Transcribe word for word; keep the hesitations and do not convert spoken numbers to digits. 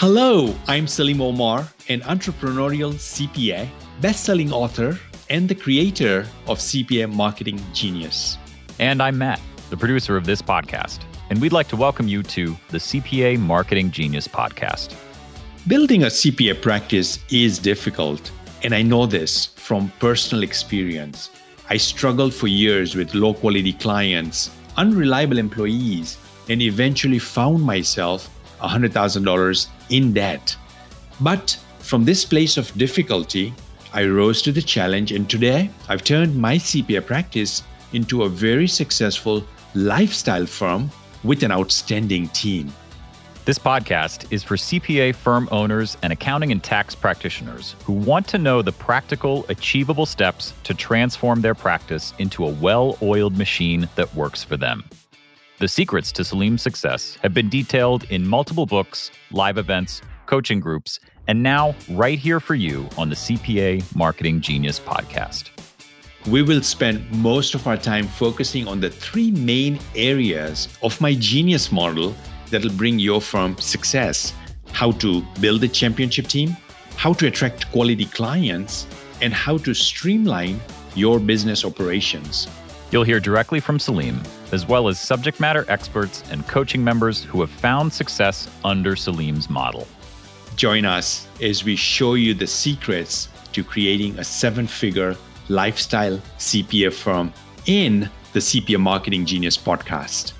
Hello, I'm Salim Omar, an entrepreneurial C P A, best-selling author, and the creator of C P A Marketing Genius. And I'm Matt, the producer of this podcast, and we'd like to welcome you to the C P A Marketing Genius Podcast. Building a C P A practice is difficult, and I know this from personal experience. I struggled for years with low-quality clients, unreliable employees, and eventually found myself one hundred thousand dollars in debt. But from this place of difficulty, I rose to the challenge, and today I've turned my C P A practice into a very successful lifestyle firm with an outstanding team. This podcast is for C P A firm owners and accounting and tax practitioners who want to know the practical, achievable steps to transform their practice into a well-oiled machine that works for them. The secrets to Salim's success have been detailed in multiple books, live events, coaching groups, and now right here for you on the C P A Marketing Genius Podcast. We will spend most of our time focusing on the three main areas of my genius model that will bring your firm success: how to build a championship team, how to attract quality clients, and how to streamline your business operations. You'll hear directly from Salim, as well as subject matter experts and coaching members who have found success under Salim's model. Join us as we show you the secrets to creating a seven-figure lifestyle C P A firm in the C P A Marketing Genius Podcast.